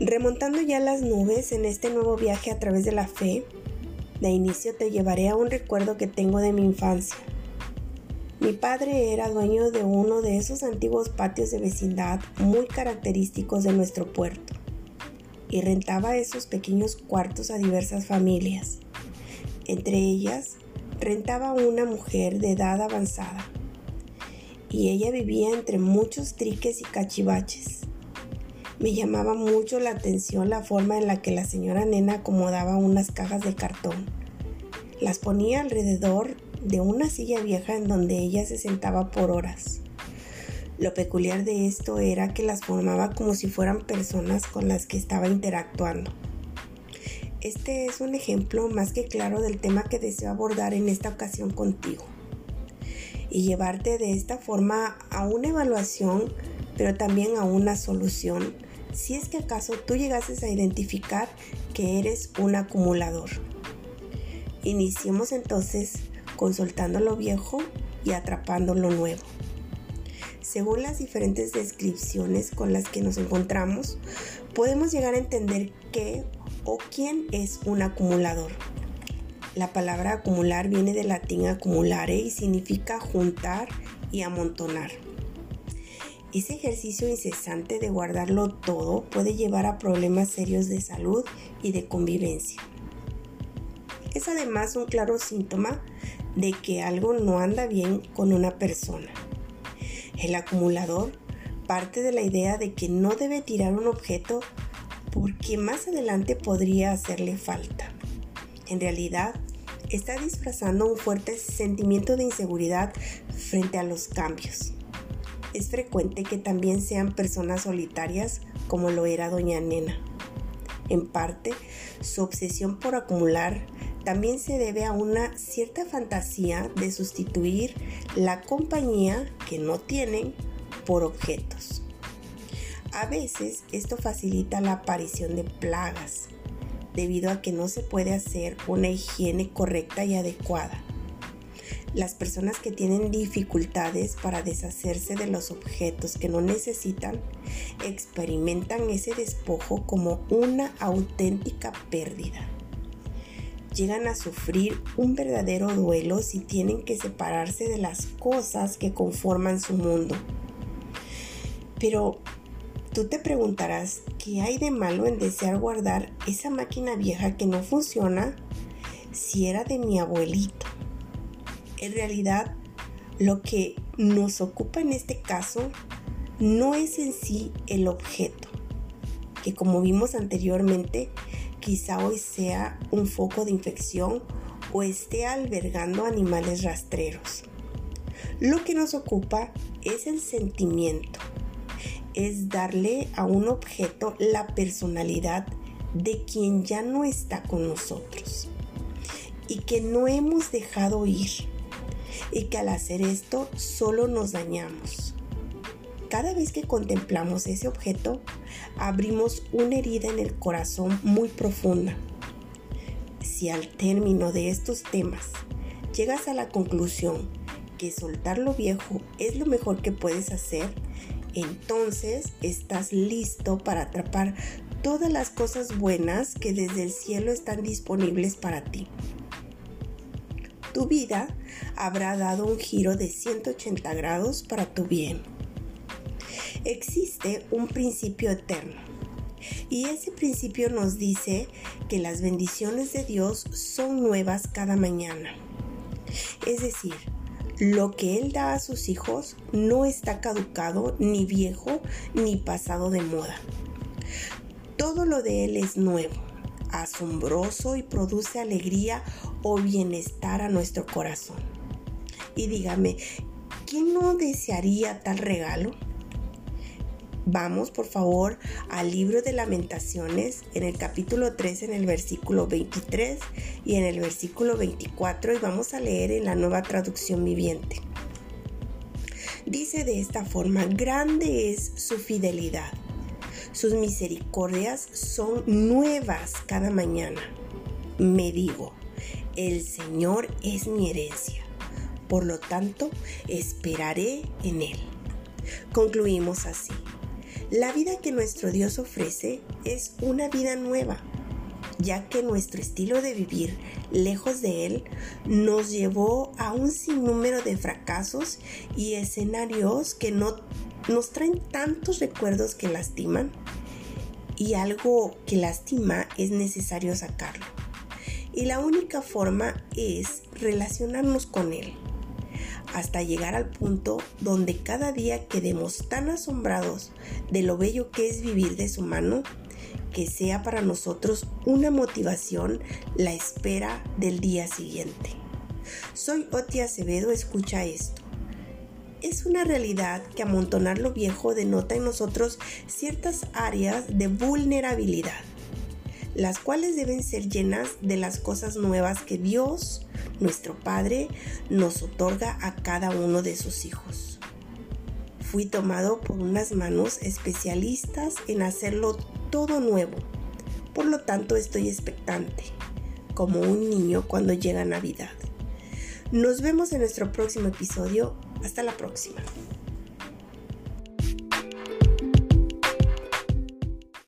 Remontando ya las nubes en este nuevo viaje a través de la fe, de inicio te llevaré a un recuerdo que tengo de mi infancia. Mi padre era dueño de uno de esos antiguos patios de vecindad muy característicos de nuestro puerto y rentaba esos pequeños cuartos a diversas familias. Entre ellas, rentaba una mujer de edad avanzada y ella vivía entre muchos triques y cachivaches. Me llamaba mucho la atención la forma en la que la señora nena acomodaba unas cajas de cartón. Las ponía alrededor de una silla vieja en donde ella se sentaba por horas. Lo peculiar de esto era que las formaba como si fueran personas con las que estaba interactuando. Este es un ejemplo más que claro del tema que deseo abordar en esta ocasión contigo y llevarte de esta forma a una evaluación, pero también a una solución, si es que acaso tú llegases a identificar que eres un acumulador. Iniciemos entonces con soltando lo viejo y atrapando lo nuevo. Según las diferentes descripciones con las que nos encontramos, podemos llegar a entender qué o quién es un acumulador. La palabra acumular viene del latín acumulare y significa juntar y amontonar. Ese ejercicio incesante de guardarlo todo puede llevar a problemas serios de salud y de convivencia. Es además un claro síntoma de que algo no anda bien con una persona. El acumulador parte de la idea de que no debe tirar un objeto porque más adelante podría hacerle falta. En realidad, está disfrazando un fuerte sentimiento de inseguridad frente a los cambios. Es frecuente que también sean personas solitarias, como lo era doña Nena. En parte, su obsesión por acumular también se debe a una cierta fantasía de sustituir la compañía que no tienen por objetos. A veces, esto facilita la aparición de plagas, debido a que no se puede hacer una higiene correcta y adecuada. Las personas que tienen dificultades para deshacerse de los objetos que no necesitan experimentan ese despojo como una auténtica pérdida. Llegan a sufrir un verdadero duelo si tienen que separarse de las cosas que conforman su mundo. Pero tú te preguntarás, ¿qué hay de malo en desear guardar esa máquina vieja que no funciona si era de mi abuelito? En realidad, lo que nos ocupa en este caso no es en sí el objeto, que como vimos anteriormente, quizá hoy sea un foco de infección o esté albergando animales rastreros. Lo que nos ocupa es el sentimiento, es darle a un objeto la personalidad de quien ya no está con nosotros y que no hemos dejado ir. Y que al hacer esto solo nos dañamos. Cada vez que contemplamos ese objeto, abrimos una herida en el corazón muy profunda. Si al término de estos temas llegas a la conclusión que soltar lo viejo es lo mejor que puedes hacer, entonces estás listo para atrapar todas las cosas buenas que desde el cielo están disponibles para ti. Tu vida habrá dado un giro de 180 grados para tu bien. Existe un principio eterno, y ese principio nos dice que las bendiciones de Dios son nuevas cada mañana. Es decir, lo que Él da a sus hijos no está caducado, ni viejo, ni pasado de moda. Todo lo de Él es nuevo, asombroso y produce alegría o bienestar a nuestro corazón. Y dígame, ¿quién no desearía tal regalo? Vamos por favor al libro de Lamentaciones en el capítulo 3 en el versículo 23 y en el versículo 24 y vamos a leer en la Nueva Traducción Viviente. Dice de esta forma: grande es su fidelidad. Sus misericordias son nuevas cada mañana. Me digo, el Señor es mi herencia, por lo tanto, esperaré en Él. Concluimos así. La vida que nuestro Dios ofrece es una vida nueva, ya que nuestro estilo de vivir lejos de él nos llevó a un sinnúmero de fracasos y escenarios que no nos traen tantos recuerdos que lastiman, y algo que lastima es necesario sacarlo, y la única forma es relacionarnos con él, hasta llegar al punto donde cada día quedemos tan asombrados de lo bello que es vivir de su mano, que sea para nosotros una motivación la espera del día siguiente. Soy Oti Acevedo, escucha esto. Es una realidad que amontonar lo viejo denota en nosotros ciertas áreas de vulnerabilidad, las cuales deben ser llenas de las cosas nuevas que Dios, nuestro Padre, nos otorga a cada uno de sus hijos. Fui tomado por unas manos especialistas en hacerlo todo nuevo, por lo tanto estoy expectante, como un niño cuando llega Navidad. Nos vemos en nuestro próximo episodio. Hasta la próxima.